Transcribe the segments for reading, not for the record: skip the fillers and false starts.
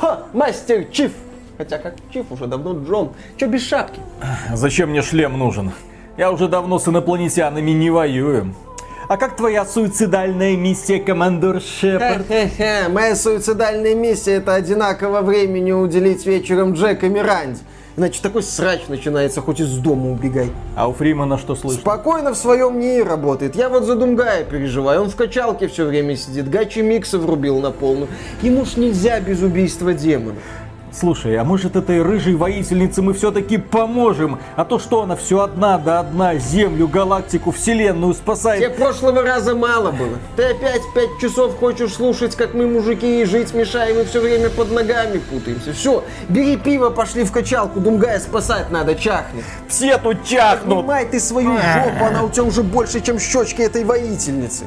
Ха, мастер Чиф. Хотя как Чиф, уже давно Джон. Чё без шапки? Зачем мне шлем нужен? Я уже давно с инопланетянами не воюю. А как твоя суицидальная миссия, командор Шепард? Моя суицидальная миссия — это одинаково времени уделить вечером Джек и Миранде. Иначе такой срач начинается, хоть из дома убегай. А у Фримана что слышно? Спокойно в своем НИИ работает. Я вот за Думгая переживаю. Он в качалке все время сидит. Гачи микса врубил на полную. Ему ж нельзя без убийства демонов. Слушай, а может этой рыжей воительнице мы все-таки поможем? А то что она все одна да одна Землю, галактику, вселенную спасает. Тебе прошлого раза мало было. Ты опять 5 часов хочешь слушать, как мы, мужики, и жить мешаем, и все время под ногами путаемся. Все, бери пиво, пошли в качалку, Думгая спасать надо, чахнет. Все тут чахнут. Поднимай ты свою жопу, она у тебя уже больше, чем щечки этой воительницы.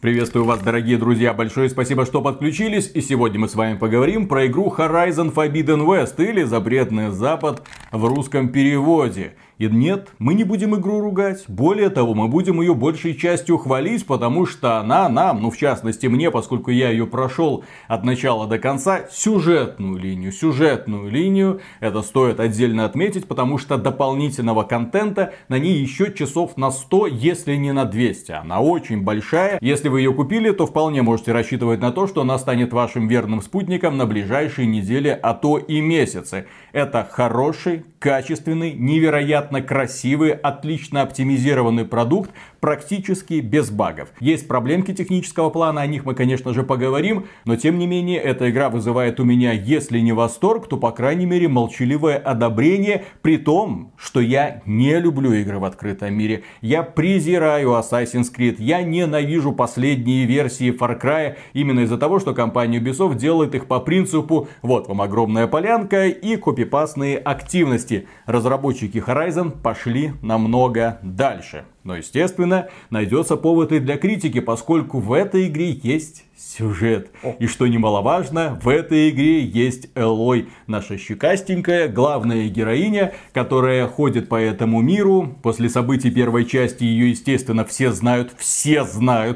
Приветствую вас, дорогие друзья, большое спасибо, что подключились, и сегодня мы с вами поговорим про игру Horizon Forbidden West, или Запретный Запад в русском переводе. И нет, мы не будем игру ругать, более того, мы будем ее большей частью хвалить, потому что она нам, ну в частности мне, поскольку я ее прошел от начала до конца, сюжетную линию, это стоит отдельно отметить, потому что дополнительного контента на ней еще часов на 100, если не на 200, она очень большая, если вы ее купили, то вполне можете рассчитывать на то, что она станет вашим верным спутником на ближайшие недели, а то и месяцы. Это хороший, качественный, невероятно красивый, отлично оптимизированный продукт, практически без багов. Есть проблемки технического плана, о них мы, конечно же, поговорим, но тем не менее, эта игра вызывает у меня, если не восторг, то, по крайней мере, молчаливое одобрение, при том, что я не люблю игры в открытом мире. Я презираю Assassin's Creed, я ненавижу последние версии Far Cry, именно из-за того, что компания Ubisoft делает их по принципу «вот вам огромная полянка» и копипастные активности. Разработчики Horizon пошли намного дальше. Но, естественно, найдется повод и для критики, поскольку в этой игре есть сюжет. И что немаловажно, в этой игре есть Элой, наша щекастенькая главная героиня, которая ходит по этому миру. После событий первой части ее, естественно, все знают,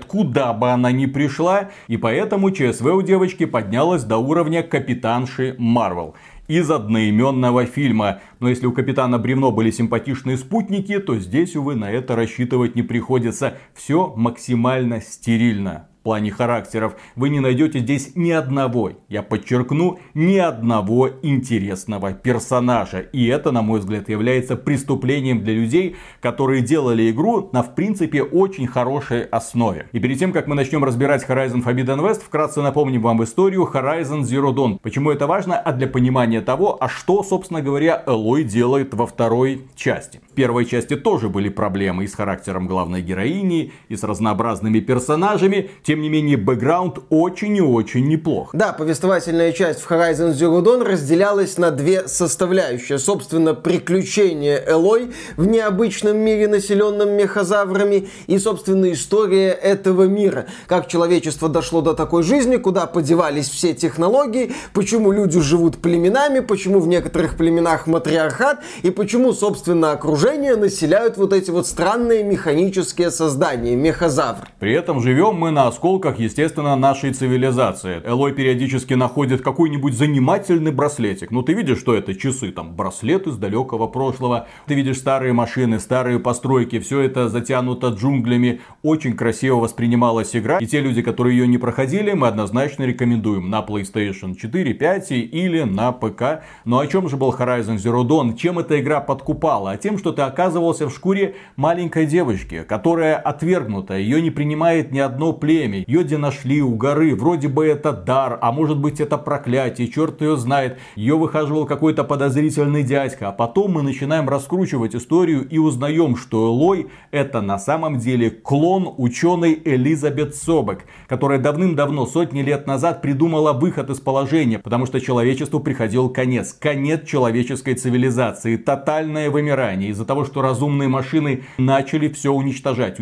куда бы она ни пришла. И поэтому ЧСВ у девочки поднялась до уровня капитанши Марвел из одноименного фильма. Но если у капитана Бревно были симпатичные спутники, то здесь, увы, на это рассчитывать не приходится. Все максимально стерильно в плане характеров. Вы не найдете здесь ни одного, я подчеркну, ни одного интересного персонажа. И это, на мой взгляд, является преступлением для людей, которые делали игру на, в принципе, очень хорошей основе. И перед тем, как мы начнем разбирать Horizon Forbidden West, вкратце напомним вам историю Horizon Zero Dawn. Почему это важно? А для понимания того, а что, собственно говоря, Элой делает во второй части. В первой части тоже были проблемы и с характером главной героини, и с разнообразными персонажами. Тем не менее, бэкграунд очень и очень неплох. Да, повествовательная часть в Horizon Zero Dawn разделялась на две составляющие. Собственно, приключения Элой в необычном мире, населенном мехозаврами, и, собственно, история этого мира. Как человечество дошло до такой жизни, куда подевались все технологии, почему люди живут племенами, почему в некоторых племенах матриархат, и почему, собственно, окружение населяют вот эти вот странные механические создания, мехозавры. При этом живем мы на осколках, естественно, нашей цивилизации. Элой периодически находит какой-нибудь занимательный браслетик. Ну, ты видишь, что это часы, там, браслет из далекого прошлого. Ты видишь старые машины, старые постройки, все это затянуто джунглями. Очень красиво воспринималась игра. И те люди, которые ее не проходили, мы однозначно рекомендуем на PlayStation 4, 5 или на ПК. Но о чем же был Horizon Zero Dawn? Чем эта игра подкупала? А тем, что ты оказывался в шкуре маленькой девочки, которая отвергнута, ее не принимает ни одно племя. Ее где нашли, у горы, вроде бы это дар, а может быть это проклятие, черт ее знает. Ее выхаживал какой-то подозрительный дядька, а потом мы начинаем раскручивать историю и узнаем, что Элой — это на самом деле клон ученой Элизабет Собек, которая давным-давно, сотни лет назад, придумала выход из положения, потому что человечеству приходил конец человеческой цивилизации, тотальное вымирание из-за того, что разумные машины начали все уничтожать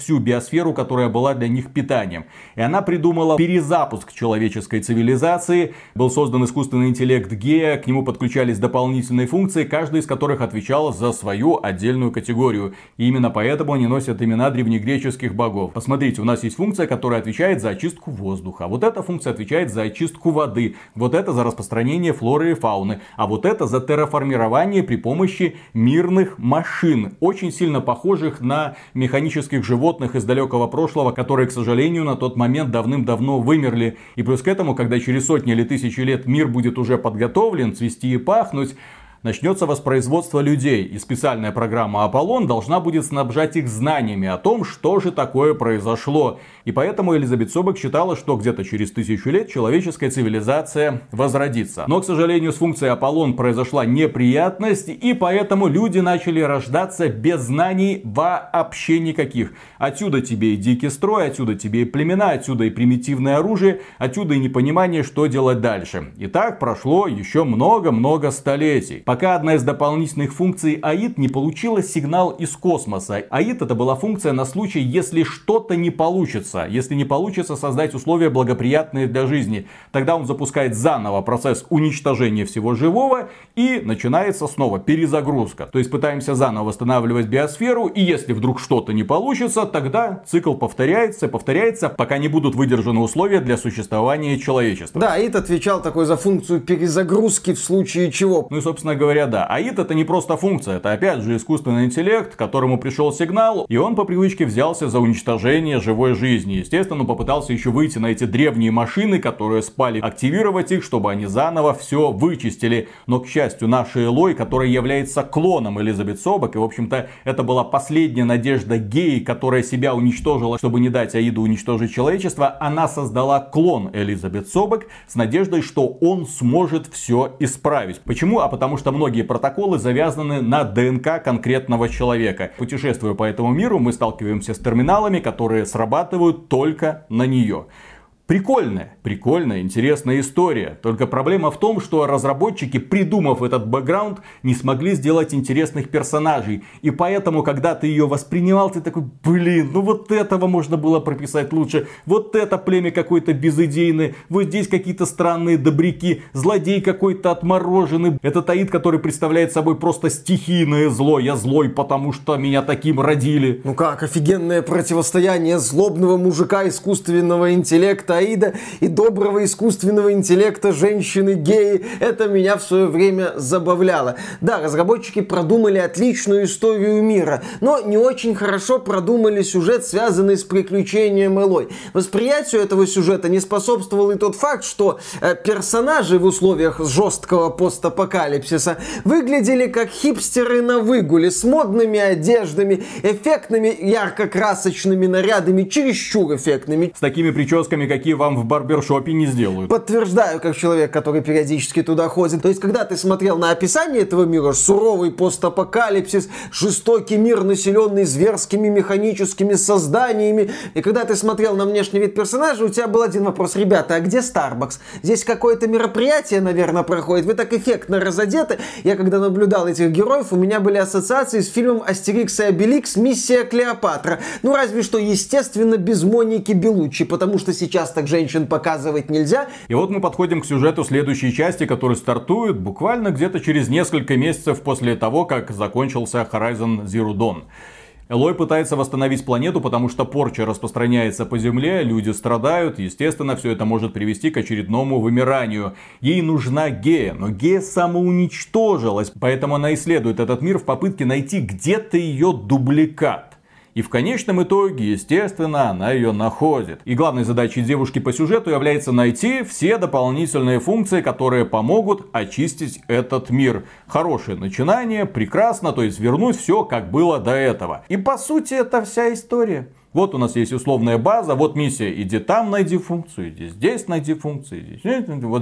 всю биосферу, которая была для них питанием. созданием. И она придумала перезапуск человеческой цивилизации. Был создан искусственный интеллект Гея, к нему подключались дополнительные функции, каждая из которых отвечала за свою отдельную категорию. И именно поэтому они носят имена древнегреческих богов. Посмотрите, у нас есть функция, которая отвечает за очистку воздуха. Вот эта функция отвечает за очистку воды. Вот это за распространение флоры и фауны. А вот это за терраформирование при помощи мирных машин. Очень сильно похожих на механических животных из далекого прошлого, которые, к сожалению, на тот момент давным-давно вымерли. И плюс к этому, когда через сотни или тысячи лет мир будет уже подготовлен, цвести и пахнуть, начнется воспроизводство людей, и специальная программа Аполлон должна будет снабжать их знаниями о том, что же такое произошло. И поэтому Элизабет Собек считала, что где-то через 1000 лет человеческая цивилизация возродится. Но, к сожалению, с функцией Аполлон произошла неприятность, и поэтому люди начали рождаться без знаний вообще никаких. Отсюда тебе и дикий строй, отсюда тебе и племена, отсюда и примитивное оружие, отсюда и непонимание, что делать дальше. И так прошло еще много-много столетий, пока одна из дополнительных функций АИД не получила сигнал из космоса. АИД это была функция на случай, если что-то не получится. Если не получится создать условия, благоприятные для жизни. Тогда он запускает заново процесс уничтожения всего живого. И начинается снова перезагрузка. То есть пытаемся заново восстанавливать биосферу. И если вдруг что-то не получится, тогда цикл повторяется, пока не будут выдержаны условия для существования человечества. Да, АИД отвечал такой за функцию перезагрузки в случае чего. Ну и собственно говоря, да. АИД это не просто функция, это опять же искусственный интеллект, к которому пришел сигнал, и он по привычке взялся за уничтожение живой жизни. Естественно, он попытался еще выйти на эти древние машины, которые спали, активировать их, чтобы они заново все вычистили. Но, к счастью, наша Элой, которая является клоном Элизабет Собек, и, в общем-то, это была последняя надежда Геи, которая себя уничтожила, чтобы не дать АИДу уничтожить человечество, она создала клон Элизабет Собек с надеждой, что он сможет все исправить. Почему? А потому что многие протоколы завязаны на ДНК конкретного человека. Путешествуя по этому миру, мы сталкиваемся с терминалами, которые срабатывают только на нее. Прикольная, интересная история. Только проблема в том, что разработчики, придумав этот бэкграунд, не смогли сделать интересных персонажей. И поэтому, когда ты ее воспринимал, ты такой, блин, ну вот этого можно было прописать лучше. Вот это племя какое-то безыдейное. Вот здесь какие-то странные добряки. Злодей какой-то отмороженный. Этот АИД, который представляет собой просто стихийное зло. Я злой, потому что меня таким родили. Ну как, офигенное противостояние злобного мужика искусственного интеллекта АИДа и доброго искусственного интеллекта женщины-геи. Это меня в свое время забавляло. Да, разработчики продумали отличную историю мира, но не очень хорошо продумали сюжет, связанный с приключением Элой. Восприятию этого сюжета не способствовал и тот факт, что персонажи в условиях жесткого постапокалипсиса выглядели как хипстеры на выгуле с модными одеждами, эффектными ярко-красочными нарядами, чересчур эффектными. С такими прическами, какие вам в барбершопе не сделают. Подтверждаю, как человек, который периодически туда ходит. То есть, когда ты смотрел на описание этого мира, суровый постапокалипсис, жестокий мир, населенный зверскими механическими созданиями, и когда ты смотрел на внешний вид персонажа, у тебя был один вопрос. Ребята, а где Starbucks? Здесь какое-то мероприятие, наверное, проходит. Вы так эффектно разодеты. Я, когда наблюдал этих героев, у меня были ассоциации с фильмом «Астерикс и Обеликс. Миссия Клеопатра». Ну, разве что, естественно, без Моники Белуччи, потому что сейчас так женщин показывать нельзя. И вот мы подходим к сюжету следующей части, который стартует буквально где-то через несколько месяцев после того, как закончился Horizon Zero Dawn. Элой пытается восстановить планету, потому что порча распространяется по Земле, люди страдают, естественно, все это может привести к очередному вымиранию. Ей нужна Гея, но Гея самоуничтожилась, поэтому она исследует этот мир в попытке найти где-то ее дубликат. И в конечном итоге, естественно, она ее находит. И главной задачей девушки по сюжету является найти все дополнительные функции, которые помогут очистить этот мир. Хорошее начинание, прекрасно, то есть вернуть все, как было до этого. И по сути, это вся история. Вот у нас есть условная база, вот миссия, иди там найди функцию, иди здесь найди функцию, иди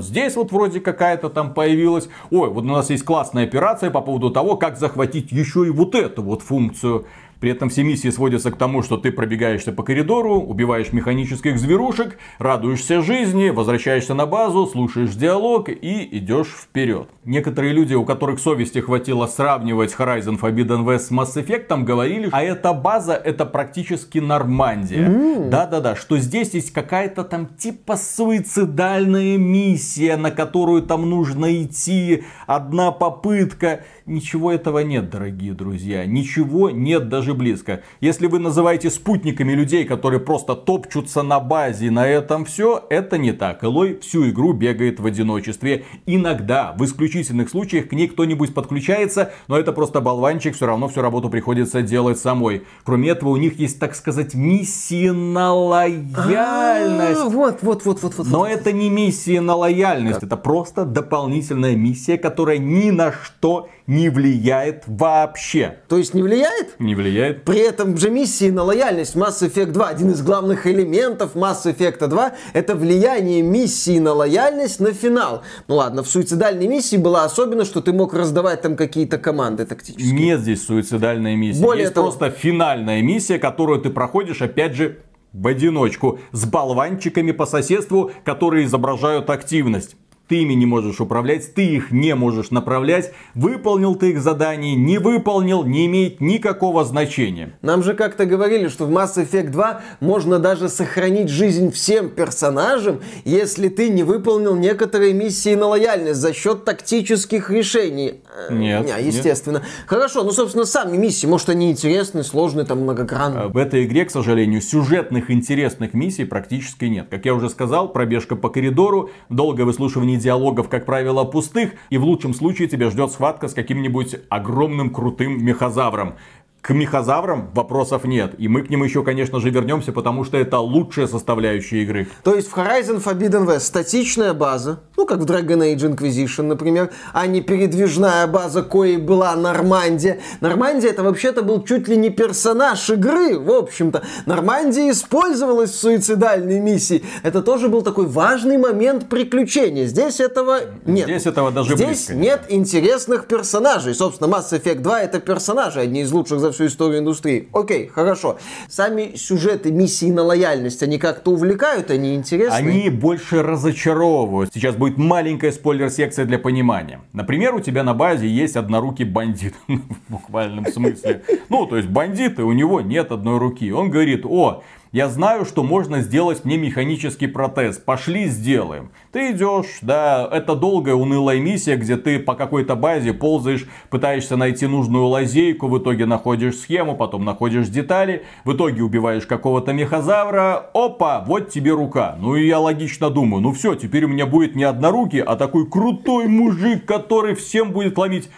здесь вот вроде какая-то там появилась. Ой, вот у нас есть классная операция по поводу того, как захватить еще и вот эту вот функцию. При этом все миссии сводятся к тому, что ты пробегаешься по коридору, убиваешь механических зверушек, радуешься жизни, возвращаешься на базу, слушаешь диалог и идешь вперед. Некоторые люди, у которых совести хватило сравнивать Horizon Forbidden West с Mass Effect, говорили, а эта база — это практически Нормандия. Да-да-да, что здесь есть какая-то там типа суицидальная миссия, на которую там нужно идти, одна попытка. Ничего этого нет, дорогие друзья. Ничего нет даже близко. Если вы называете спутниками людей, которые просто топчутся на базе, на этом все, это не так. Элой всю игру бегает в одиночестве. Иногда, в исключительных случаях, к ней кто-нибудь подключается, но это просто болванчик, все равно всю работу приходится делать самой. Кроме этого, у них есть, так сказать, миссии на лояльность. Вот. Но это не миссия на лояльность, это просто дополнительная миссия, которая ни на что не влияет вообще. То есть не влияет? Не влияет. При этом же миссии на лояльность. Mass Effect 2, один из главных элементов Mass Effect 2, это влияние миссии на лояльность на финал. Ну ладно, в суицидальной миссии было особенно, что ты мог раздавать там какие-то команды тактические. Нет здесь суицидальной миссии. Более того, просто финальная миссия, которую ты проходишь, опять же, в одиночку, с болванчиками по соседству, которые изображают активность. Ты ими не можешь управлять, ты их не можешь направлять. Выполнил ты их задание, не выполнил, не имеет никакого значения. Нам же как-то говорили, что в Mass Effect 2 можно даже сохранить жизнь всем персонажам, если ты не выполнил некоторые миссии на лояльность за счет тактических решений. Нет. Естественно. Нет. Хорошо, ну собственно сами миссии, может они интересны, сложные, там многогранные. В этой игре, к сожалению, сюжетных интересных миссий практически нет. Как я уже сказал, пробежка по коридору, долгое выслушивание диалогов, как правило, пустых, и в лучшем случае тебя ждет схватка с каким-нибудь огромным крутым мехазавром. К мехазаврам вопросов нет. И мы к ним еще, конечно же, вернемся, потому что это лучшая составляющая игры. То есть в Horizon Forbidden West статичная база, ну как в Dragon Age Inquisition, например, а не передвижная база, коей была Нормандия. Нормандия это вообще-то был чуть ли не персонаж игры, в общем-то. Нормандия использовалась в суицидальной миссии. Это тоже был такой важный момент приключения. Здесь этого нет. Здесь этого даже близко. Здесь нет интересных персонажей. Собственно, Mass Effect 2 это персонажи, одни из лучших за всю историю индустрии. Окей, хорошо. Сами сюжеты миссии на лояльность, они как-то увлекают, они интересны? Они больше разочаровывают. Сейчас будет маленькая спойлер-секция для понимания. Например, у тебя на базе есть однорукий бандит. В буквальном смысле. Ну, то есть бандит, и у него нет одной руки. Он говорит, о... Я знаю, что можно сделать мне механический протез. Пошли, сделаем. Ты идешь, да, это долгая унылая миссия, где ты по какой-то базе ползаешь, пытаешься найти нужную лазейку, в итоге находишь схему, потом находишь детали, в итоге убиваешь какого-то мехазавра. Опа, вот тебе рука. Ну и я логично думаю, ну все, теперь у меня будет не однорукий, а такой крутой мужик, который всем будет ломить.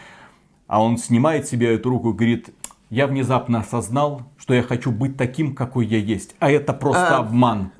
А он снимает себе эту руку и говорит... Я внезапно осознал, что я хочу быть таким, какой я есть. А это просто обман.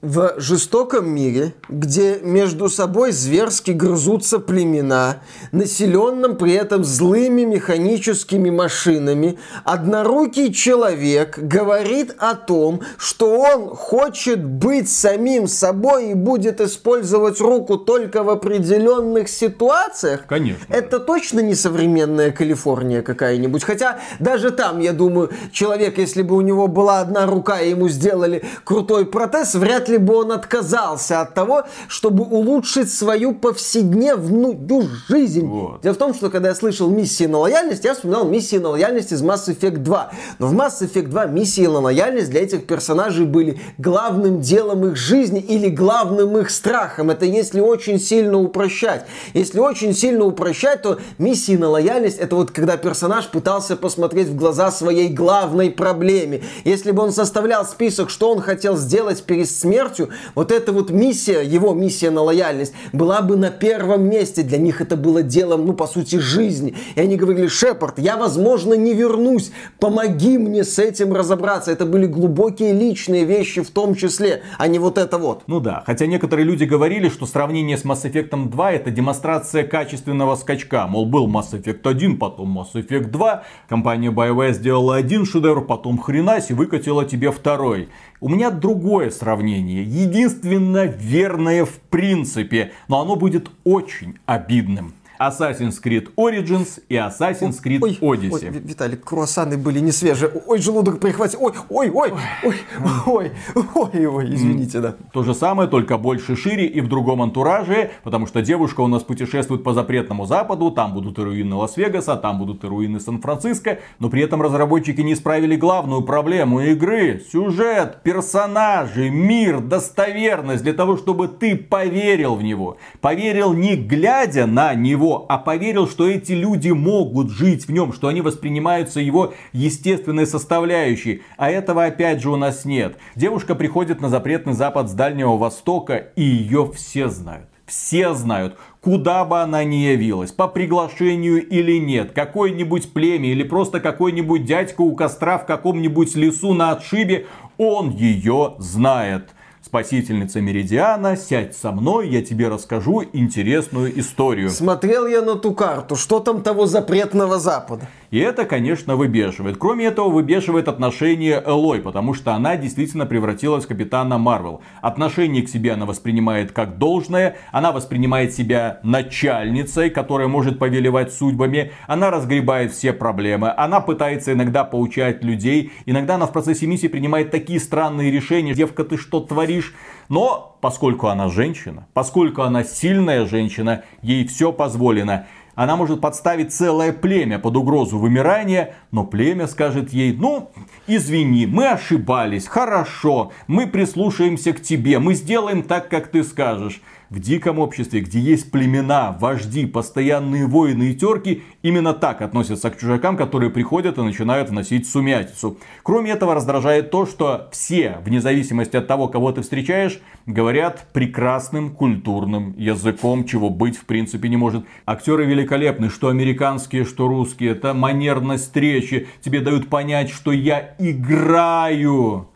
В жестоком мире, где между собой зверски грызутся племена, населенным при этом злыми механическими машинами, однорукий человек говорит о том, что он хочет быть самим собой и будет использовать руку только в определенных ситуациях. Конечно. Это точно не современная Калифорния какая-нибудь. Хотя даже там, я думаю, человек, если бы у него была одна рука и ему сделали крутой протез, вряд ли бы он отказался от того, чтобы улучшить свою повседневную жизнь. Вот. Дело в том, что когда я слышал миссии на лояльность, я вспоминал миссии на лояльность из Mass Effect 2. Но в Mass Effect 2 миссии на лояльность для этих персонажей были главным делом их жизни или главным их страхом. Это если очень сильно упрощать. Если очень сильно упрощать, то миссии на лояльность это вот когда персонаж пытался посмотреть в глаза своей главной проблеме. Если бы он составлял список, что он хотел сделать перед смертью, вот эта вот миссия, его миссия на лояльность, была бы на первом месте. Для них это было делом, ну, по сути, жизни. И они говорили, Шепард, я, возможно, не вернусь. Помоги мне с этим разобраться. Это были глубокие личные вещи в том числе, а не вот это вот. Ну да, хотя некоторые люди говорили, что сравнение с Mass Effect 2 это демонстрация качественного скачка. Мол, был Mass Effect 1, потом Mass Effect 2. Компания BioWare сделала один шедевр, потом хренась и выкатила тебе второй. У меня другое сравнение, единственно верное в принципе, но оно будет очень обидным. Assassin's Creed Origins и Assassin's Creed Odyssey. Ой, Виталик, круассаны были не свежие. Ой, желудок прихватил. Извините, да. То же самое, только больше, шире и в другом антураже, потому что девушка у нас путешествует по запретному западу, там будут и руины Лас-Вегаса, там будут и руины Сан-Франциско, но при этом разработчики не исправили главную проблему игры. Сюжет, персонажи, мир, достоверность, для того, чтобы ты поверил в него. Поверил не глядя на него, а поверил, что эти люди могут жить в нем, что они воспринимаются его естественной составляющей. А этого опять же у нас нет. Девушка приходит на запретный запад с Дальнего Востока, и ее все знают. Все знают, куда бы она ни явилась, по приглашению или нет, какое-нибудь племя или просто какой-нибудь дядька у костра в каком-нибудь лесу на отшибе, он ее знает. Спасительница Меридиана, сядь со мной, я тебе расскажу интересную историю. Смотрел я на ту карту, что там того запретного запада? И это, конечно, выбешивает. Кроме этого, выбешивает отношение Элой, потому что она действительно превратилась в Капитана Марвел. Отношение к себе она воспринимает как должное, она воспринимает себя начальницей, которая может повелевать судьбами, она разгребает все проблемы, она пытается иногда поучать людей, иногда она в процессе миссии принимает такие странные решения, девка, ты что творишь? Но поскольку она женщина, поскольку она сильная женщина, ей все позволено. Она может подставить целое племя под угрозу вымирания, но племя скажет ей: ну, извини, мы ошибались, хорошо, мы прислушаемся к тебе, мы сделаем так, как ты скажешь. В диком обществе, где есть племена, вожди, постоянные войны и терки, именно так относятся к чужакам, которые приходят и начинают вносить сумятицу. Кроме этого, раздражает то, что все, вне зависимости от того, кого ты встречаешь, говорят прекрасным культурным языком, чего быть в принципе не может. Актеры великолепны, что американские, что русские. Это манерность встречи. Тебе дают понять, что я играю.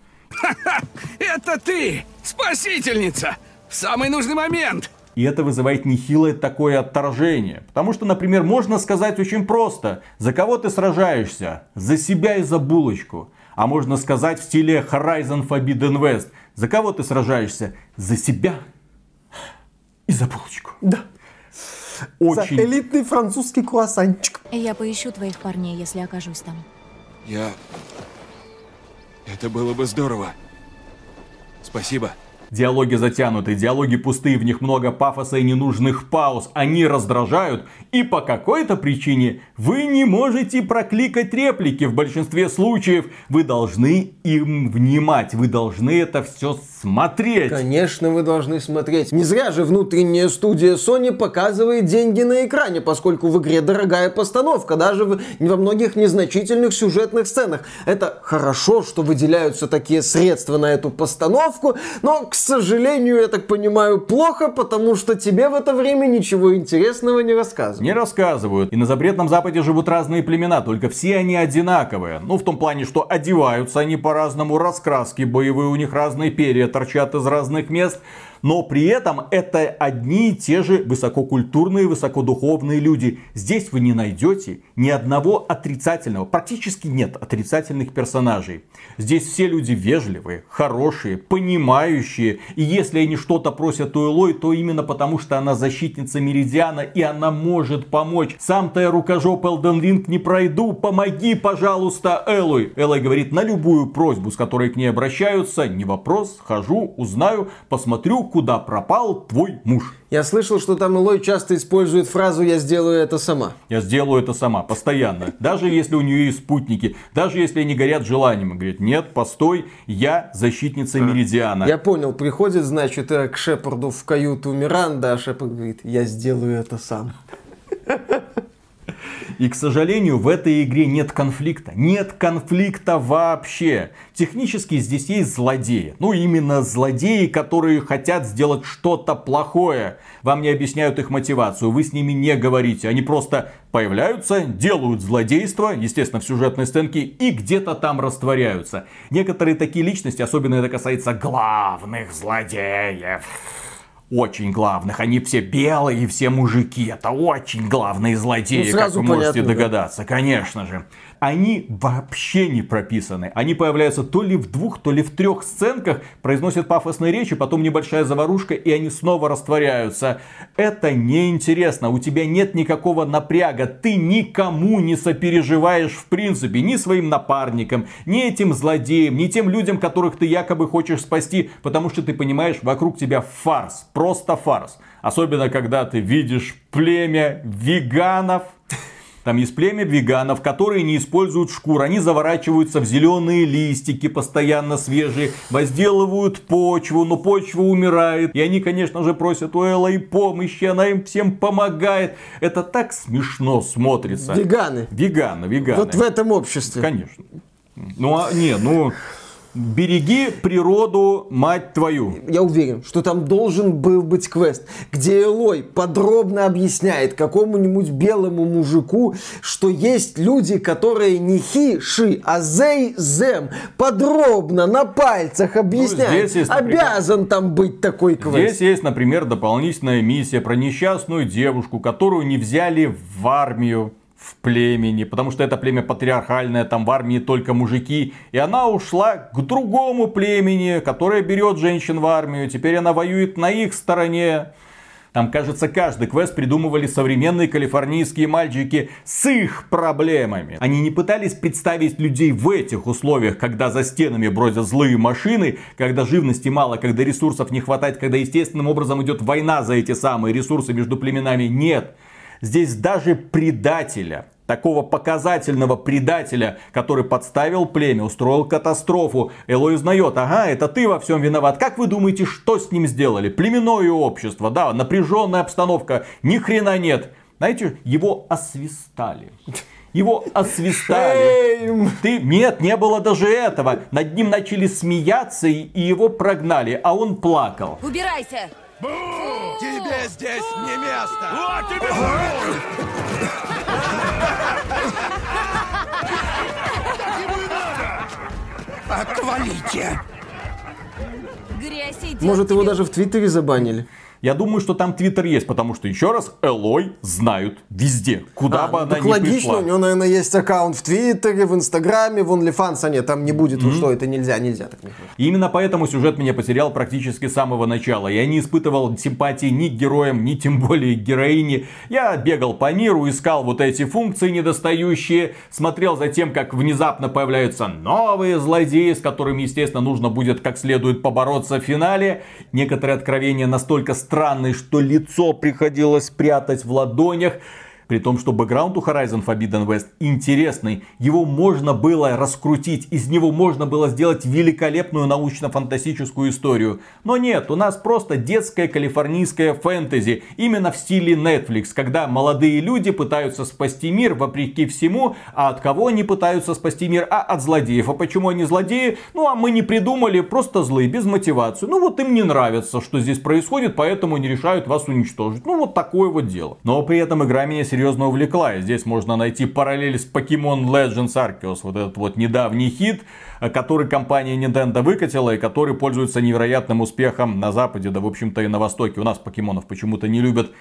Это ты, спасительница! В самый нужный момент! И это вызывает нехилое такое отторжение. Потому что, например, можно сказать очень просто. За кого ты сражаешься? За себя и за булочку. А можно сказать в стиле Horizon Forbidden West. За кого ты сражаешься? За себя и за булочку. Да. Очень. За элитный французский круассанчик. Я поищу твоих парней, если окажусь там. Это было бы здорово. Спасибо. Диалоги затянуты, диалоги пустые, в них много пафоса и ненужных пауз. Они раздражают, и по какой-то причине вы не можете прокликать реплики. В большинстве случаев вы должны им внимать, вы должны это все смотреть. Конечно, вы должны смотреть. Не зря же внутренняя студия Sony показывает деньги на экране, поскольку в игре дорогая постановка, даже во многих незначительных сюжетных сценах. Это хорошо, что выделяются такие средства на эту постановку, но, к сожалению, я так понимаю, плохо, потому что тебе в это время ничего интересного не рассказывают. Не рассказывают. И на запретном западе живут разные племена, только все они одинаковые. Ну, в том плане, что одеваются они по-разному, раскраски боевые у них разные, перья торчат из разных мест. Но при этом это одни и те же высококультурные, высокодуховные люди. Здесь вы не найдете ни одного отрицательного, практически нет отрицательных персонажей. Здесь все люди вежливые, хорошие, понимающие. И если они что-то просят у Элой, то именно потому, что она защитница Меридиана и она может помочь. Сам-то я рукожоп Elden Ring не пройду, помоги, пожалуйста, Элой. Элой говорит: на любую просьбу, с которой к ней обращаются, не вопрос, хожу, узнаю, посмотрю, куда пропал твой муж. Я слышал, что там Элой часто использует фразу «я сделаю это сама». Я сделаю это сама, постоянно. Даже если у нее есть спутники, даже если они горят желанием. Говорит: нет, постой, я защитница Меридиана. Я понял, приходит, значит, к Шепарду в каюту Миранда, а Шепард говорит: я сделаю это сам. И, к сожалению, в этой игре нет конфликта. Нет конфликта вообще. Технически здесь есть злодеи. Ну, именно злодеи, которые хотят сделать что-то плохое. Вам не объясняют их мотивацию, вы с ними не говорите. Они просто появляются, делают злодейство, естественно, в сюжетной сценке, и где-то там растворяются. Некоторые такие личности, особенно это касается главных злодеев, очень главных. Они все белые, все мужики. Это очень главные злодеи, ну, как вы можете догадаться, да, конечно же. они вообще не прописаны. Они появляются то ли в двух, то ли в трех сценках, произносят пафосные речи, потом небольшая заварушка, и они снова растворяются. Это неинтересно, у тебя нет никакого напряга, ты никому не сопереживаешь в принципе, ни своим напарникам, ни этим злодеям, ни тем людям, которых ты якобы хочешь спасти, потому что ты понимаешь, вокруг тебя фарс, просто фарс. Особенно, когда ты видишь племя веганов. Там есть племя веганов, которые не используют шкур. Они заворачиваются в зеленые листики, постоянно свежие. Возделывают почву, но почва умирает. И они, конечно же, просят у Эллы помощи. Она им всем помогает. Это так смешно смотрится. Веганы. Веганы, веганы. Вот в этом обществе. Конечно. Ну, а не, ну... Береги природу, мать твою. Я уверен, что там должен был быть квест, где Элой подробно объясняет какому-нибудь белому мужику, что есть люди, которые не хи-ши, а зей-зем. Подробно на пальцах объясняет. Ну, есть, обязан например, там быть такой квест. Здесь есть, например, дополнительная миссия про несчастную девушку, которую не взяли в армию. В племени, потому что это племя патриархальное, там в армии только мужики. И она ушла к другому племени, которое берет женщин в армию. Теперь она воюет на их стороне. Там, кажется, каждый квест придумывали современные калифорнийские мальчики с их проблемами. Они не пытались представить людей в этих условиях, когда за стенами бродят злые машины, когда живности мало, когда ресурсов не хватает, когда естественным образом идет война за эти самые ресурсы между племенами. Нет. Здесь даже предателя, такого показательного предателя, который подставил племя, устроил катастрофу. Элой узнает, ага, это ты во всем виноват. Как вы думаете, что с ним сделали? Племенное общество, да, напряженная обстановка, ни хрена нет. Знаете, его освистали. Его освистали. Ты... Нет, не было даже этого. Над ним начали смеяться и его прогнали, а он плакал. Убирайся! Бу! Тебе здесь не место! О, тебе... Так ему и надо! Отвалите! Может, его даже в Твиттере забанили? Я думаю, что там Твиттер есть, потому что, еще раз, Элой знают везде, куда бы она ни пришла. Логично, у него, наверное, есть аккаунт в Твиттере, в Инстаграме, в OnlyFans, а нет, там не будет, ну что, это нельзя, нельзя так. И именно поэтому сюжет меня потерял практически с самого начала. Я не испытывал симпатии ни к героям, ни тем более к героине. Я бегал по миру, искал вот эти функции недостающие, смотрел за тем, как внезапно появляются новые злодеи, с которыми, естественно, нужно будет как следует побороться в финале. Некоторые откровения настолько странный, что лицо приходилось прятать в ладонях. При том, что бэкграунд у Horizon Forbidden West интересный. Его можно было раскрутить. Из него можно было сделать великолепную научно-фантастическую историю. Но нет, у нас просто детская калифорнийская фэнтези. Именно в стиле Netflix. Когда молодые люди пытаются спасти мир вопреки всему. А от кого они пытаются спасти мир? А от злодеев. А почему они злодеи? Ну, а мы не придумали. Просто злые, без мотивации. Ну, вот им не нравится, что здесь происходит. Поэтому они решают вас уничтожить. Ну, вот такое вот дело. Но при этом игра меня серьезно увлекла, и здесь можно найти параллель с Pokemon Legends Arceus, вот этот вот недавний хит, который компания Nintendo выкатила и который пользуется невероятным успехом на Западе, да в общем-то и на Востоке. У нас покемонов почему-то не любят.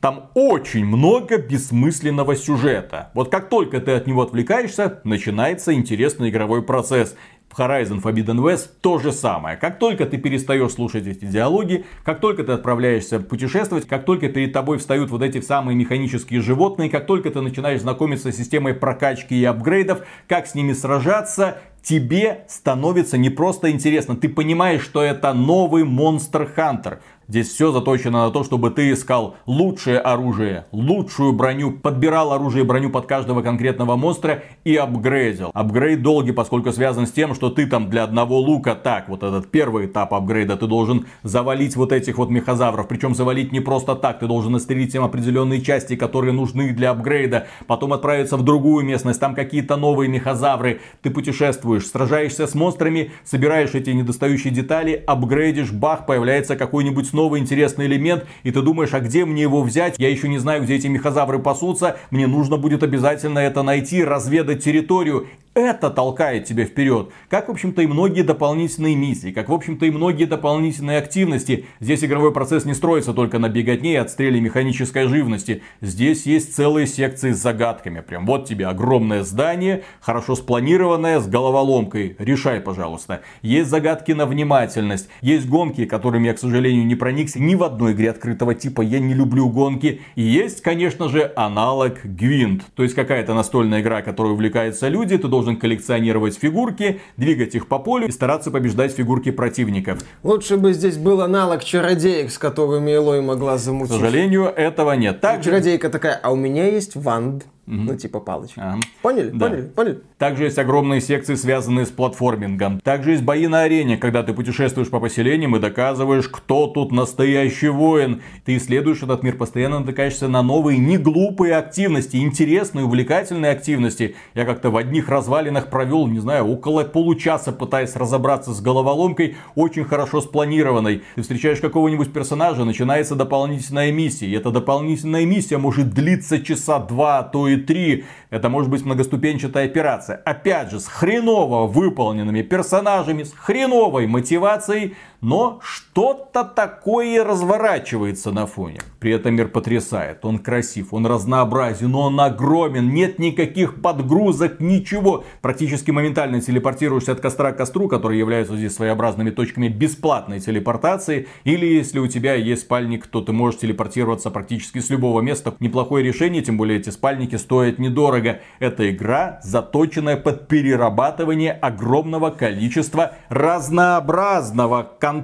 Там очень много бессмысленного сюжета. Вот как только ты от него отвлекаешься, начинается интересный игровой процесс. В Horizon Forbidden West то же самое. Как только ты перестаешь слушать эти диалоги, как только ты отправляешься путешествовать, как только перед тобой встают вот эти самые механические животные, как только ты начинаешь знакомиться с системой прокачки и апгрейдов, как с ними сражаться, тебе становится не просто интересно. Ты понимаешь, что это новый Monster Hunter. Здесь все заточено на то, чтобы ты искал лучшее оружие, лучшую броню, подбирал оружие и броню под каждого конкретного монстра и апгрейдил. Апгрейд долгий, поскольку связан с тем, что ты там для одного лука, так, вот этот первый этап апгрейда, ты должен завалить вот этих вот мехазавров. Причем завалить не просто так, ты должен отстрелить им определенные части, которые нужны для апгрейда. Потом отправиться в другую местность, там какие-то новые мехазавры. Ты путешествуешь, сражаешься с монстрами, собираешь эти недостающие детали, апгрейдишь, бах, появляется какой-нибудь новый интересный элемент, и ты думаешь, а где мне его взять? Я еще не знаю, где эти мехазавры пасутся, мне нужно будет обязательно это найти, разведать территорию. это толкает тебя вперед. Как, в общем-то, и многие дополнительные миссии, как, в общем-то, и многие дополнительные активности. Здесь игровой процесс не строится только на беготне и отстреле механической живности. Здесь есть целые секции с загадками. Прям вот тебе огромное здание, хорошо спланированное, с головоломкой. Решай, пожалуйста. Есть загадки на внимательность. Есть гонки, которыми я, к сожалению, не проникся ни в одной игре открытого типа. Я не люблю гонки. И есть, конечно же, аналог Гвинт. То есть какая-то настольная игра, которой увлекаются люди. Ты должен коллекционировать фигурки, двигать их по полю и стараться побеждать фигурки противников. Лучше бы здесь был аналог чародеек, с которыми Элой могла замутить. К сожалению, этого нет. Также... Чародейка такая, а у меня есть ванд. Ну, типа палочка. Ага. Поняли? Да. Поняли? Поняли? Также есть огромные секции, связанные с платформингом. Также есть бои на арене, когда ты путешествуешь по поселениям и доказываешь, кто тут настоящий воин. Ты исследуешь этот мир, постоянно натыкаешься на новые, не глупые активности, интересные, увлекательные активности. Я как-то в одних развалинах провел, не знаю, около получаса, пытаясь разобраться с головоломкой, очень хорошо спланированной. Ты встречаешь какого-нибудь персонажа, начинается дополнительная миссия. И эта дополнительная миссия может длиться часа два, то и 3. Это может быть многоступенчатая операция. Опять же, с хреново выполненными персонажами, с хреновой мотивацией, но что-то такое разворачивается на фоне. При этом мир потрясает, он красив, он разнообразен, он огромен, нет никаких подгрузок, ничего. Практически моментально телепортируешься от костра к костру, которые являются здесь своеобразными точками бесплатной телепортации. Или если у тебя есть спальник, то ты можешь телепортироваться практически с любого места. Неплохое решение, тем более эти спальники стоят недорого. Эта игра, заточенная под перерабатывание огромного количества разнообразного контента.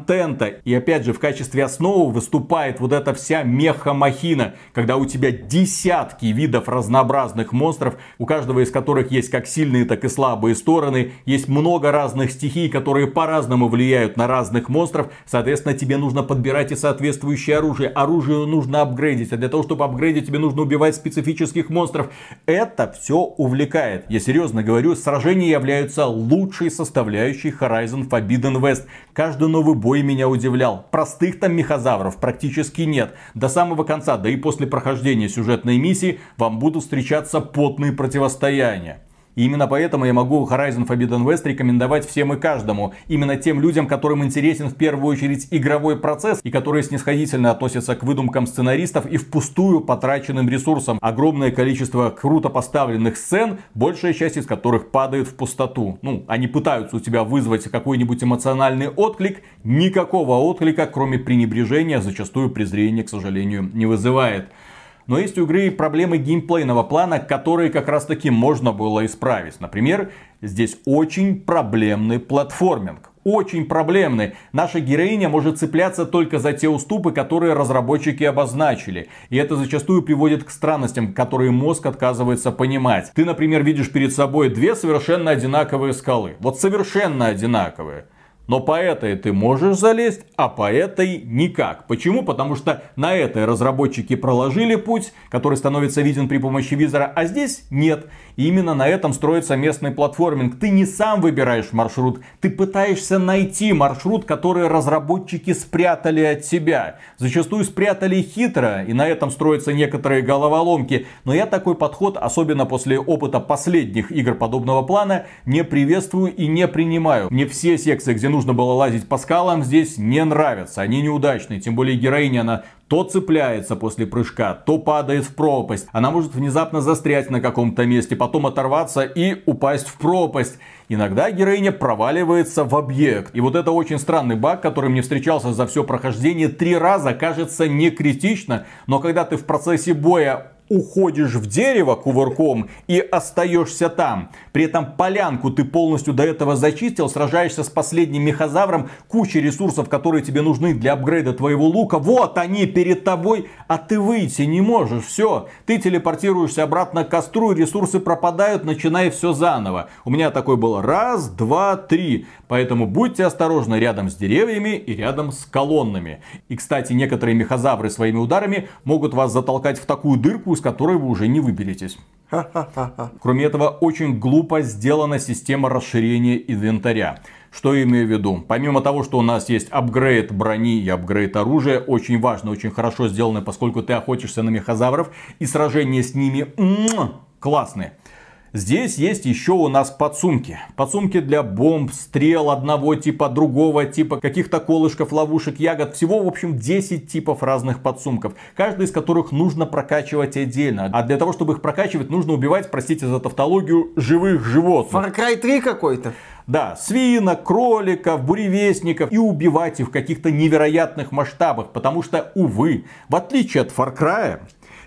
И опять же, в качестве основы выступает вот эта вся меха-махина, когда у тебя десятки видов разнообразных монстров, у каждого из которых есть как сильные, так и слабые стороны. Есть много разных стихий, которые по-разному влияют на разных монстров. Соответственно, тебе нужно подбирать и соответствующее оружие. Оружие нужно апгрейдить. А для того, чтобы апгрейдить, тебе нужно убивать специфических монстров. Это все увлекает. Я серьезно говорю, сражения являются лучшей составляющей Horizon Forbidden West. Каждый новый бой меня удивлял. Простых там мехозавров практически нет. До самого конца, да и после прохождения сюжетной миссии, вам будут встречаться потные противостояния. И именно поэтому я могу Horizon Forbidden West рекомендовать всем и каждому. Именно тем людям, которым интересен в первую очередь игровой процесс, и которые снисходительно относятся к выдумкам сценаристов и впустую потраченным ресурсам. Огромное количество круто поставленных сцен, большая часть из которых падает в пустоту. Ну, они пытаются у тебя вызвать какой-нибудь эмоциональный отклик. Никакого отклика, кроме пренебрежения, зачастую презрения, к сожалению, не вызывает. Но есть у игры проблемы геймплейного плана, которые как раз таки можно было исправить. Например, здесь очень проблемный платформинг. Очень проблемный. Наша героиня может цепляться только за те уступы, которые разработчики обозначили. И это зачастую приводит к странностям, которые мозг отказывается понимать. Ты, например, видишь перед собой две совершенно одинаковые скалы. Вот совершенно одинаковые. Но по этой ты можешь залезть, а по этой никак. Почему? Потому что на этой разработчики проложили путь, который становится виден при помощи визора, а здесь нет. И именно на этом строится местный платформинг. Ты не сам выбираешь маршрут, ты пытаешься найти маршрут, который разработчики спрятали от тебя. Зачастую спрятали хитро, и на этом строятся некоторые головоломки. Но я такой подход, особенно после опыта последних игр подобного плана, не приветствую и не принимаю. Мне все секции, где нужно было лазить по скалам, здесь не нравятся, они неудачные, тем более героиня, она то цепляется после прыжка, то падает в пропасть, она может внезапно застрять на каком-то месте, потом оторваться и упасть в пропасть. Иногда героиня проваливается в объект. И вот это очень странный баг, который мне встречался за все прохождение 3 раза, кажется не критично, но когда ты в процессе боя уходишь в дерево кувырком и остаешься там. При этом полянку ты полностью до этого зачистил, сражаешься с последним мехозавром, куча ресурсов, которые тебе нужны для апгрейда твоего лука. Вот они перед тобой, а ты выйти не можешь. Все, ты телепортируешься обратно к костру, ресурсы пропадают, начинай все заново. У меня такой был 1, 2, 3. Поэтому будьте осторожны рядом с деревьями и рядом с колоннами. И, кстати, некоторые мехозавры своими ударами могут вас затолкать в такую дырку, из которой вы уже не выберетесь. Кроме этого, очень глупо сделана система расширения инвентаря. Что я имею в виду? Помимо того, что у нас есть апгрейд брони и апгрейд оружия, очень важно, очень хорошо сделано, поскольку ты охотишься на мехозавров, и сражения с ними классные. Здесь есть еще у нас подсумки. Подсумки для бомб, стрел одного типа, другого типа, каких-то колышков, ловушек, ягод. Всего, в общем, 10 типов разных подсумков. Каждый из которых нужно прокачивать отдельно. А для того, чтобы их прокачивать, нужно убивать, простите за тавтологию, живых животных. Far Cry 3 какой-то. Да, свинок, кроликов, буревестников. И убивать их в каких-то невероятных масштабах. Потому что, увы, в отличие от Far Cry...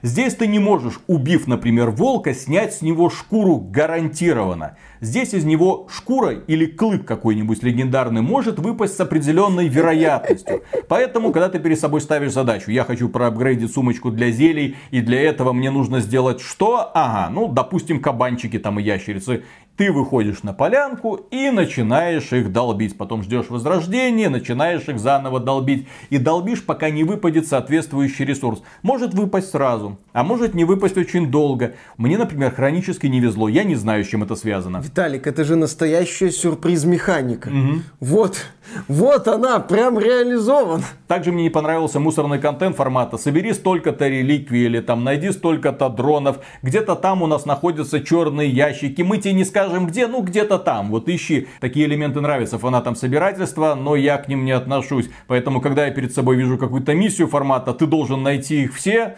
Здесь ты не можешь, убив, например, волка, снять с него шкуру гарантированно. Здесь из него шкура или клык какой-нибудь легендарный может выпасть с определенной вероятностью. Поэтому, когда ты перед собой ставишь задачу, я хочу проапгрейдить сумочку для зелий, и для этого мне нужно сделать что? Ага, ну, допустим, кабанчики там и ящерицы. Ты выходишь на полянку и начинаешь их долбить. Потом ждешь возрождения, начинаешь их заново долбить. И долбишь, пока не выпадет соответствующий ресурс. Может выпасть сразу, а может не выпасть очень долго. Мне, например, хронически не везло. Я не знаю, с чем это связано. Виталик, это же настоящая сюрприз-механика. Угу. Вот она, прям реализована. Также мне не понравился мусорный контент формата. Собери столько-то реликвий или там найди столько-то дронов. Где-то там у нас находятся черные ящики. Мы тебе не скажем, где, ну где-то там, вот ищи. Такие элементы нравятся фанатам собирательства, но я к ним не отношусь. Поэтому, когда я перед собой вижу какую-то миссию формата, ты должен найти их все.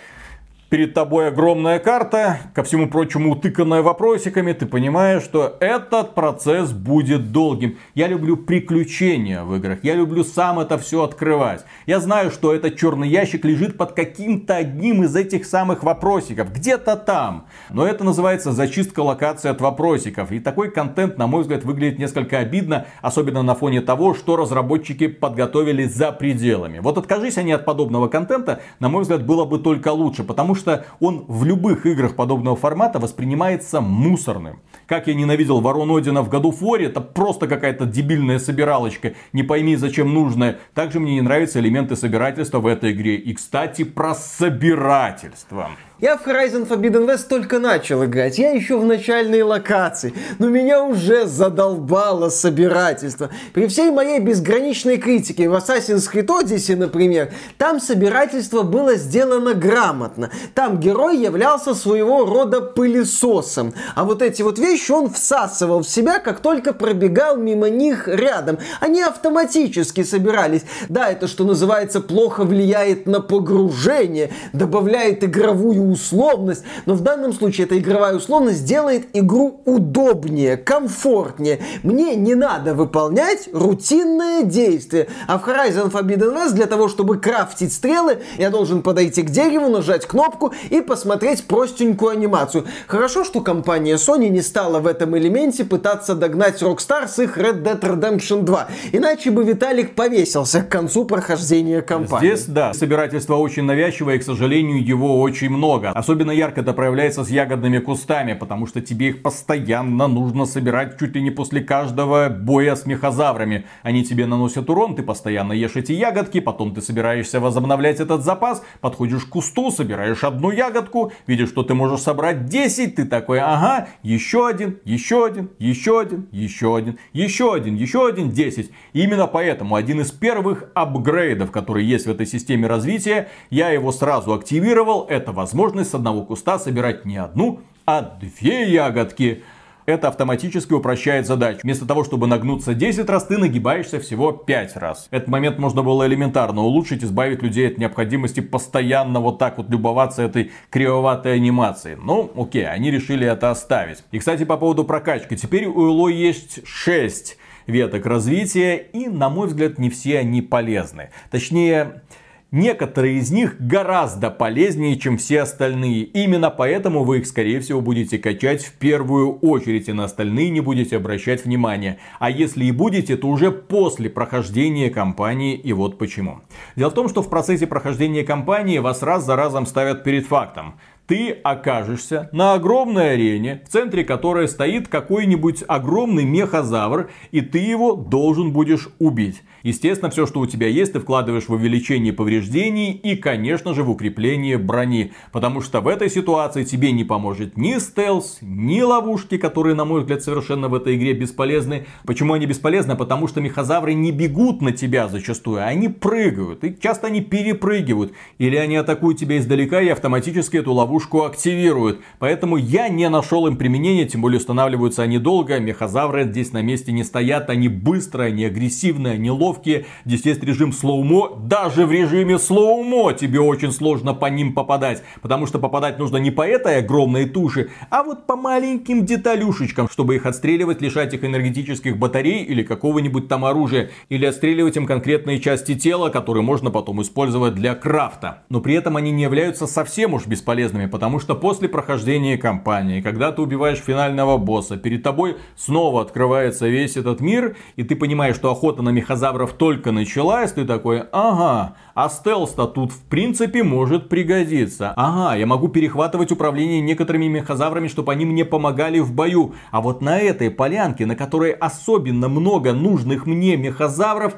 Перед тобой огромная карта, ко всему прочему утыканная вопросиками. Ты понимаешь, что этот процесс будет долгим. Я люблю приключения в играх. Я люблю сам это все открывать. Я знаю, что этот черный ящик лежит под каким-то одним из этих самых вопросиков. Где-то там. Но это называется зачистка локации от вопросиков. И такой контент, на мой взгляд, выглядит несколько обидно. Особенно на фоне того, что разработчики подготовили за пределами. Вот откажись они от подобного контента, на мой взгляд, было бы только лучше. Потому что он в любых играх подобного формата воспринимается мусорным. Как я ненавидел Ворон Одина в God of War, это просто какая-то дебильная собиралочка, не пойми зачем нужная. Также мне не нравятся элементы собирательства в этой игре. И, кстати, про собирательство. Я в Horizon Forbidden West только начал играть, я еще в начальной локации, но меня уже задолбало собирательство. При всей моей безграничной критике в Assassin's Creed Odyssey, например, там собирательство было сделано грамотно. Там герой являлся своего рода пылесосом, а вот эти вот вещи он всасывал в себя, как только пробегал мимо них рядом. Они автоматически собирались. Да, это, что называется, плохо влияет на погружение, добавляет игровую условность, но в данном случае эта игровая условность делает игру удобнее, комфортнее. Мне не надо выполнять рутинное действие. А в Horizon Forbidden West для того, чтобы крафтить стрелы, я должен подойти к дереву, нажать кнопку и посмотреть простенькую анимацию. Хорошо, что компания Sony не стала в этом элементе пытаться догнать Rockstar с их Red Dead Redemption 2. Иначе бы Виталик повесился к концу прохождения кампании. Здесь, да, собирательство очень навязчивое и, к сожалению, его очень много. Особенно ярко это проявляется с ягодными кустами, потому что тебе их постоянно нужно собирать чуть ли не после каждого боя с мехозаврами. Они тебе наносят урон, ты постоянно ешь эти ягодки, потом ты собираешься возобновлять этот запас, подходишь к кусту, собираешь одну ягодку, видишь, что ты можешь собрать 10, ты такой, ага, еще один, еще один, еще один, еще один, еще один, еще один, 10. И именно поэтому один из первых апгрейдов, который есть в этой системе развития, я его сразу активировал, это возможность с одного куста собирать не одну, а две ягодки. Это автоматически упрощает задачу. Вместо того, чтобы нагнуться 10 раз, ты нагибаешься всего 5 раз. Этот момент можно было элементарно улучшить, избавить людей от необходимости постоянно вот так вот любоваться этой кривоватой анимацией. Ну, окей, они решили это оставить. И, кстати, по поводу прокачки. Теперь у Элой есть 6 веток развития, и, на мой взгляд, не все они полезны. Точнее... Некоторые из них гораздо полезнее, чем все остальные. Именно поэтому вы их, скорее всего, будете качать в первую очередь. И на остальные не будете обращать внимания. А если и будете, то уже после прохождения кампании. И вот почему. Дело в том, что в процессе прохождения кампании вас раз за разом ставят перед фактом. Ты окажешься на огромной арене, в центре которой стоит какой-нибудь огромный мехозавр, и ты его должен будешь убить. Естественно, все, что у тебя есть, ты вкладываешь в увеличение повреждений и, конечно же, в укрепление брони. Потому что в этой ситуации тебе не поможет ни стелс, ни ловушки, которые, на мой взгляд, совершенно в этой игре бесполезны. Почему они бесполезны? Потому что мехозавры не бегут на тебя зачастую, они прыгают. И часто они перепрыгивают. Или они атакуют тебя издалека и автоматически эту ловушку ловушку активируют. Поэтому я не нашел им применения, тем более устанавливаются они долго. Мехозавры здесь на месте не стоят, они быстрые, они агрессивные, они ловкие. Здесь есть режим слоумо. Даже в режиме слоумо тебе очень сложно по ним попадать. Потому что попадать нужно не по этой огромной туши, а вот по маленьким деталюшечкам, чтобы их отстреливать, лишать их энергетических батарей или какого-нибудь там оружия. Или отстреливать им конкретные части тела, которые можно потом использовать для крафта. Но при этом они не являются совсем уж бесполезными, потому что после прохождения кампании, когда ты убиваешь финального босса, перед тобой снова открывается весь этот мир, и ты понимаешь, что охота на мехозавров только началась, ты такой, ага, а стелс-то тут в принципе может пригодиться. Ага, я могу перехватывать управление некоторыми мехозаврами, чтобы они мне помогали в бою. А вот на этой полянке, на которой особенно много нужных мне мехозавров,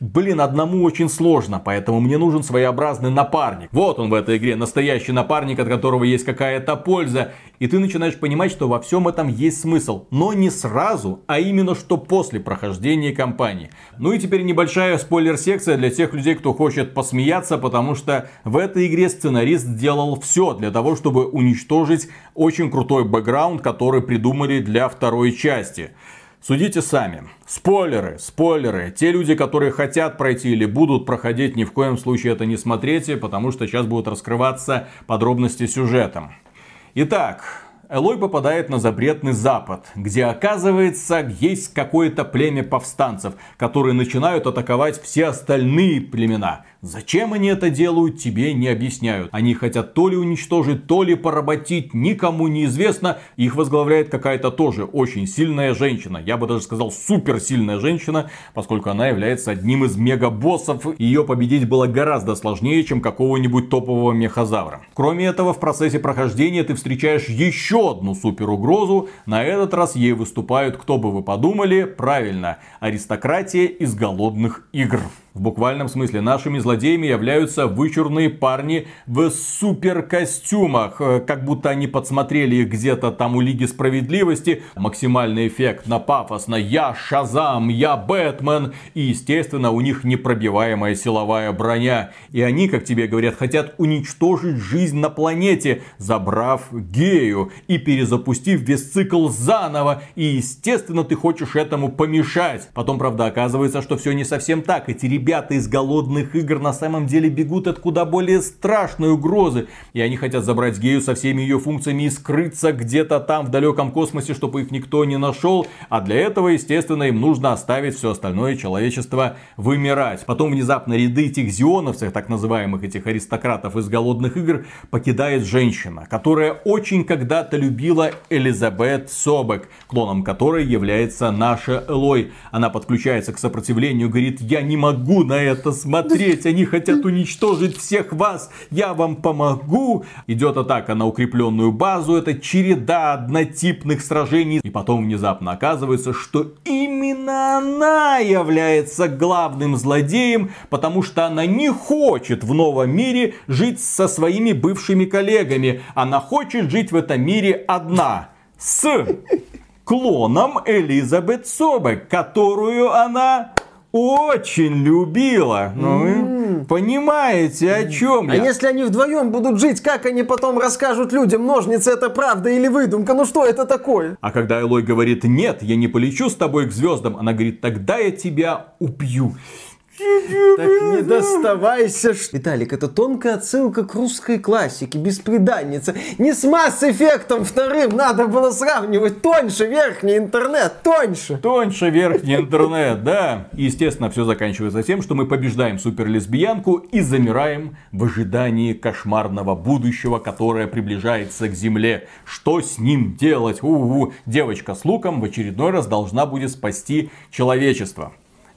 блин, одному очень сложно, поэтому мне нужен своеобразный напарник. Вот он в этой игре, настоящий напарник, от которого есть какая-то польза. И ты начинаешь понимать, что во всем этом есть смысл. Но не сразу, а именно что после прохождения кампании. Ну и теперь небольшая спойлер-секция для тех людей, кто хочет посмеяться, потому что в этой игре сценарист сделал все для того, чтобы уничтожить очень крутой бэкграунд, который придумали для второй части. Судите сами. Спойлеры, спойлеры. Те люди, которые хотят пройти или будут проходить, ни в коем случае это не смотрите, потому что сейчас будут раскрываться подробности сюжета. Итак, Элой попадает на запретный запад, где, оказывается, есть какое-то племя повстанцев, которые начинают атаковать все остальные племена. Зачем они это делают, тебе не объясняют. Они хотят то ли уничтожить, то ли поработить, никому неизвестно. Их возглавляет какая-то тоже очень сильная женщина. Я бы даже сказал, суперсильная женщина, поскольку она является одним из мегабоссов. Ее победить было гораздо сложнее, чем какого-нибудь топового мехозавра. Кроме этого, в процессе прохождения ты встречаешь еще одну суперугрозу. На этот раз ей выступают, кто бы вы подумали, правильно, аристократия из голодных игр. В буквальном смысле нашими злодеями являются вычурные парни в суперкостюмах. Как будто они подсмотрели их где-то там у Лиги Справедливости. Максимально эффектно, пафосно. Я Шазам, я Бэтмен. И естественно у них непробиваемая силовая броня. И они, как тебе говорят, хотят уничтожить жизнь на планете, забрав Гею и перезапустив весь цикл заново. И естественно ты хочешь этому помешать. Потом, правда, оказывается, что все не совсем так. Эти ребята из голодных игр на самом деле бегут от куда более страшной угрозы. И они хотят забрать Гею со всеми ее функциями и скрыться где-то там в далеком космосе, чтобы их никто не нашел. А для этого, естественно, им нужно оставить все остальное человечество вымирать. Потом внезапно ряды этих зионовцев, так называемых этих аристократов из голодных игр, покидает женщина, которая очень когда-то любила Элизабет Собек, клоном которой является наша Элой. Она подключается к сопротивлению, говорит, я не могу на это смотреть, они хотят уничтожить всех вас, я вам помогу. Идет атака на укрепленную базу, это череда однотипных сражений. И потом внезапно оказывается, что именно она является главным злодеем, потому что она не хочет в новом мире жить со своими бывшими коллегами. Она хочет жить в этом мире одна. С клоном Элизабет Собек, которую она очень любила. Ну, понимаете, о чем я? А если они вдвоем будут жить, как они потом расскажут людям, ножницы это правда или выдумка? Ну что это такое? А когда Элой говорит, нет, я не полечу с тобой к звездам, она говорит, тогда я тебя убью. Так не доставайся. Виталик, это тонкая отсылка к русской классике, бесприданница. Не с Mass Effect'ом вторым надо было сравнивать. Тоньше верхний интернет, тоньше. Тоньше верхний интернет, да. И, естественно, все заканчивается тем, что мы побеждаем суперлесбиянку и замираем в ожидании кошмарного будущего, которое приближается к Земле. Что с ним делать? Девочка с луком в очередной раз должна будет спасти человечество.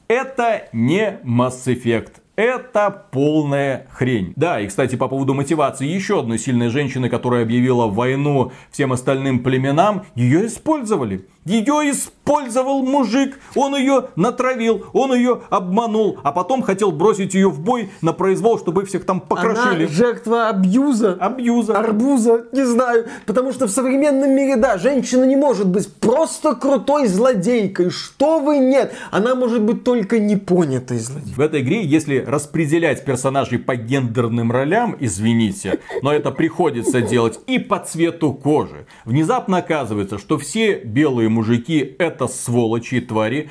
Это не Mass Effect. Это полная хрень. Да, и, кстати, по поводу мотивации еще одной сильной женщины, которая объявила войну всем остальным племенам, ее использовали. Ее использовал мужик, он ее натравил, он ее обманул, а потом хотел бросить ее в бой на произвол, чтобы всех там покрошили. Она жертва абьюза. Абьюза. Арбуза, не знаю. Потому что в современном мире, да, женщина не может быть просто крутой злодейкой. Что вы, нет. Она может быть только непонятой злодейкой. В этой игре, если распределять персонажей по гендерным ролям, извините, но это приходится делать и по цвету кожи. Внезапно оказывается, что все белые мужики — это сволочи и твари.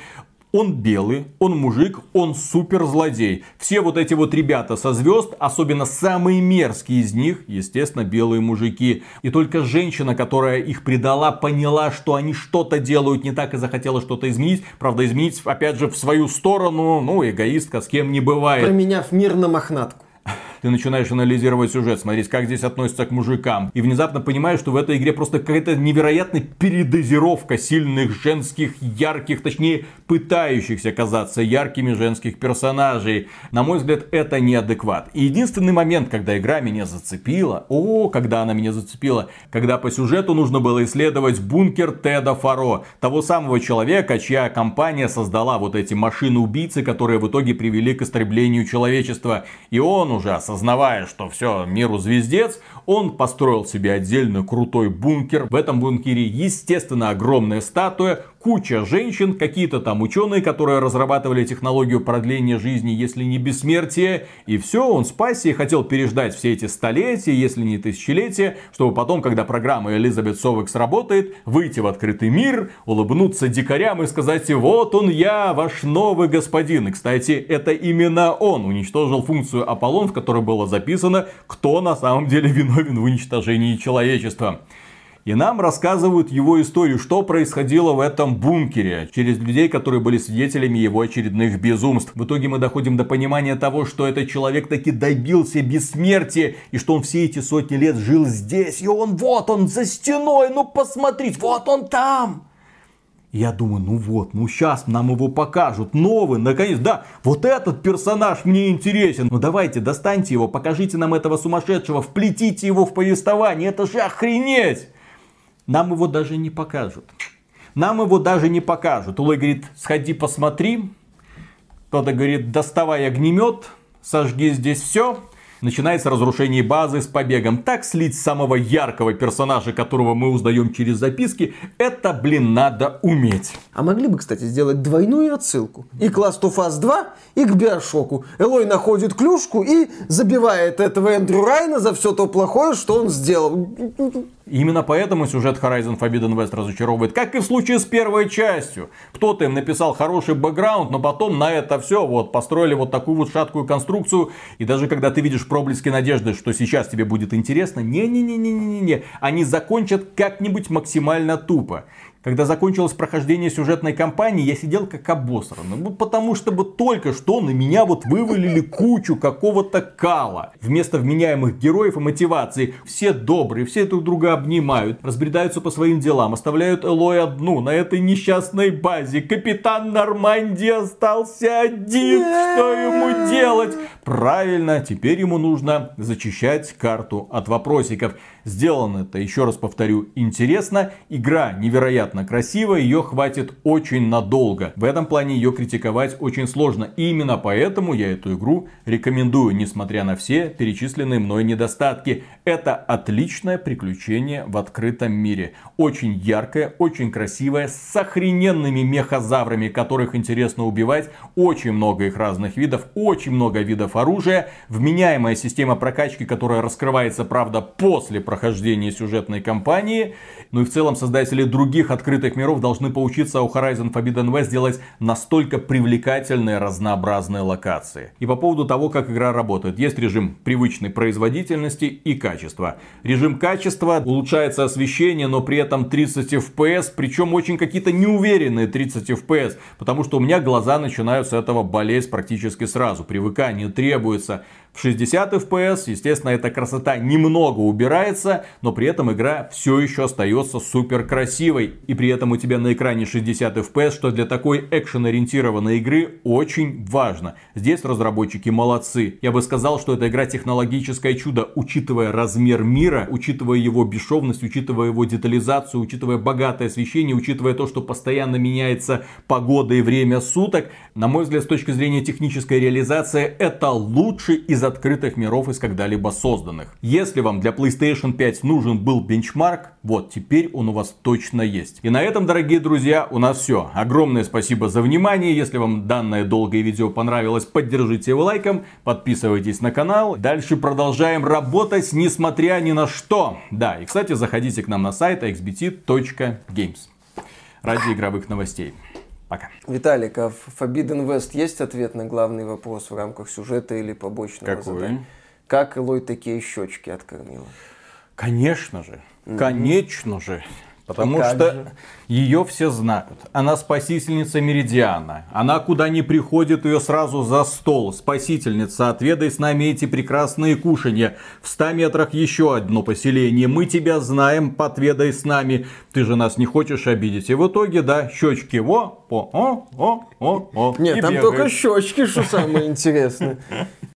Он белый, он мужик, он суперзлодей. Все вот эти вот ребята со звезд, особенно самые мерзкие из них, естественно, белые мужики. И только женщина, которая их предала, поняла, что они что-то делают не так и захотела что-то изменить. Правда, изменить, опять же, в свою сторону, ну, эгоистка с кем не бывает. Променяв мир на мохнатку. Ты начинаешь анализировать сюжет, смотреть, как здесь относятся к мужикам. И внезапно понимаешь, что в этой игре просто какая-то невероятная передозировка сильных женских, ярких, точнее, пытающихся казаться яркими женских персонажей. На мой взгляд, это неадекват. И единственный момент, когда игра меня зацепила, когда по сюжету нужно было исследовать бункер Теда Фаро, того самого человека, чья компания создала вот эти машины-убийцы, которые в итоге привели к истреблению человечества. И он, уже осознавая, что все, миру звездец, он построил себе отдельно крутой бункер. В этом бункере, естественно, огромная статуя, куча женщин, какие-то там ученые, которые разрабатывали технологию продления жизни, если не бессмертия. И все, он спасся и хотел переждать все эти столетия, если не тысячелетия, чтобы потом, когда программа Элизабет Собек сработает, выйти в открытый мир, улыбнуться дикарям и сказать: вот он я, ваш новый господин. И, кстати, это именно он уничтожил функцию Аполлон, в которой было записано, кто на самом деле виновен в уничтожении человечества. И нам рассказывают его историю, что происходило в этом бункере, через людей, которые были свидетелями его очередных безумств. В итоге мы доходим до понимания того, что этот человек таки добился бессмертия, и что он все эти сотни лет жил здесь, и он вот он за стеной, ну посмотрите, вот он там. Я думаю, ну вот, ну сейчас нам его покажут, новый, наконец, да, вот этот персонаж мне интересен. Ну давайте, достаньте его, покажите нам этого сумасшедшего, вплетите его в повествование, это же охренеть. Нам его даже не покажут. Улэ говорит: сходи посмотри. Кто-то говорит: доставай огнемет, сожги здесь все. Начинается разрушение базы с побегом. Так слить самого яркого персонажа, которого мы узнаем через записки, это, блин, надо уметь. А могли бы, кстати, сделать двойную отсылку. И к Last of Us 2, и к BioShock. Элой находит клюшку и забивает этого Эндрю Райана за все то плохое, что он сделал. Именно поэтому сюжет Horizon Forbidden West разочаровывает, как и в случае с первой частью. Кто-то им написал хороший бэкграунд, но потом на это все вот построили вот такую вот шаткую конструкцию. И даже когда ты видишь проблески надежды, что сейчас тебе будет интересно, не-не-не-не-не-не, они закончат как-нибудь максимально тупо. Когда закончилось прохождение сюжетной кампании, я сидел как обосранный. Ну, потому что вот только что на меня вот вывалили кучу какого-то кала. Вместо вменяемых героев и мотиваций. Все добрые, все друг друга обнимают, разбредаются по своим делам, оставляют Элой одну на этой несчастной базе. Капитан Нормандии остался один. Что ему делать? Правильно, теперь ему нужно зачищать карту от вопросиков. Сделано это, еще раз повторю, интересно. Игра невероятно красиво, ее хватит очень надолго. В этом плане ее критиковать очень сложно. И именно поэтому я эту игру рекомендую, несмотря на все перечисленные мной недостатки. Это отличное приключение в открытом мире. Очень яркое, очень красивое, с охрененными мехозаврами, которых интересно убивать. Очень много их разных видов, очень много видов оружия. Вменяемая система прокачки, которая раскрывается, правда, после прохождения сюжетной кампании. Ну и в целом создатели других открытых миров должны поучиться у Horizon Forbidden West делать настолько привлекательные разнообразные локации. И по поводу того, как игра работает. Есть режим привычной производительности и качества. Режим качества: улучшается освещение, но при этом 30 FPS, причем очень какие-то неуверенные 30 FPS, потому что у меня глаза начинают с этого болеть практически сразу. Привыкание требуется. В 60 FPS, естественно, эта красота немного убирается, но при этом игра все еще остается супер красивой. и при этом у тебя на экране 60 FPS, что для такой экшен-ориентированной игры очень важно. Здесь разработчики молодцы. Я бы сказал, что эта игра технологическое чудо, учитывая размер мира, учитывая его бесшовность, учитывая его детализацию, учитывая богатое освещение, учитывая то, что постоянно меняется погода и время суток. На мой взгляд, с точки зрения технической реализации, это лучший из открытых миров из когда-либо созданных. Если вам для PlayStation 5 нужен был бенчмарк, вот теперь он у вас точно есть. И на этом, дорогие друзья, у нас все. Огромное спасибо за внимание. Если вам данное долгое видео понравилось, поддержите его лайком, подписывайтесь на канал. Дальше продолжаем работать, несмотря ни на что. Да, и, кстати, заходите к нам на сайт xbt.games ради игровых новостей. Пока. Виталик, а в Forbidden West есть ответ на главный вопрос в рамках сюжета или побочного задания? Как Элой такие щечки откормила? Конечно же. Конечно же. Потому что ее все знают. Она спасительница Меридиана. Она куда ни приходит, ее сразу за стол. Спасительница, отведай с нами эти прекрасные кушанья. В 100 метрах еще одно поселение. Мы тебя знаем, подведай с нами. Ты же нас не хочешь обидеть. И в итоге, да, щечки. Во, о, о, о, о. Нет, там бегает. Только щечки, что самое интересное.